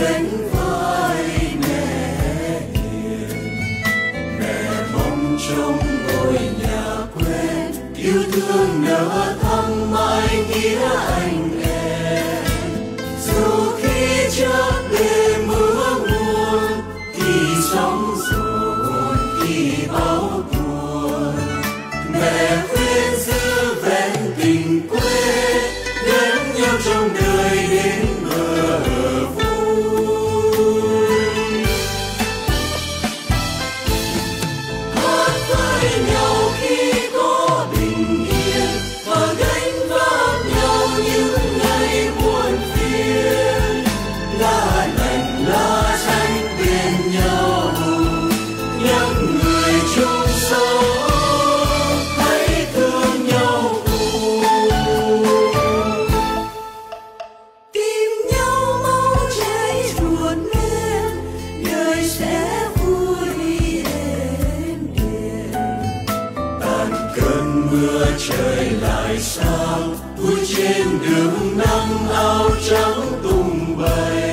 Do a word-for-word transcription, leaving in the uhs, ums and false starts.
đến với mẹ hiền. Mẹ mong trong ngôi nhà quê yêu thương nở thắm mãi nghĩa anh em. Dù khi chớp bể mưa nguồn, khi sóng dồn khi bão cuồn, mẹ khuyên giữ vẹn tình quê đến nhau trong đời đến bờ vui. Hát với nhau khi có bình yên và gánh vác nhau những ngày muôn phiền. Lá lành lá xanh bên nhau, những người chung sống hãy thương nhau cùng. Tìm nhau máu cháy ruột lên, đời sẽ vui êm đềm. Tàn cơn mưa trời lại sao, vui trên đường nắng áo trắng tung bay.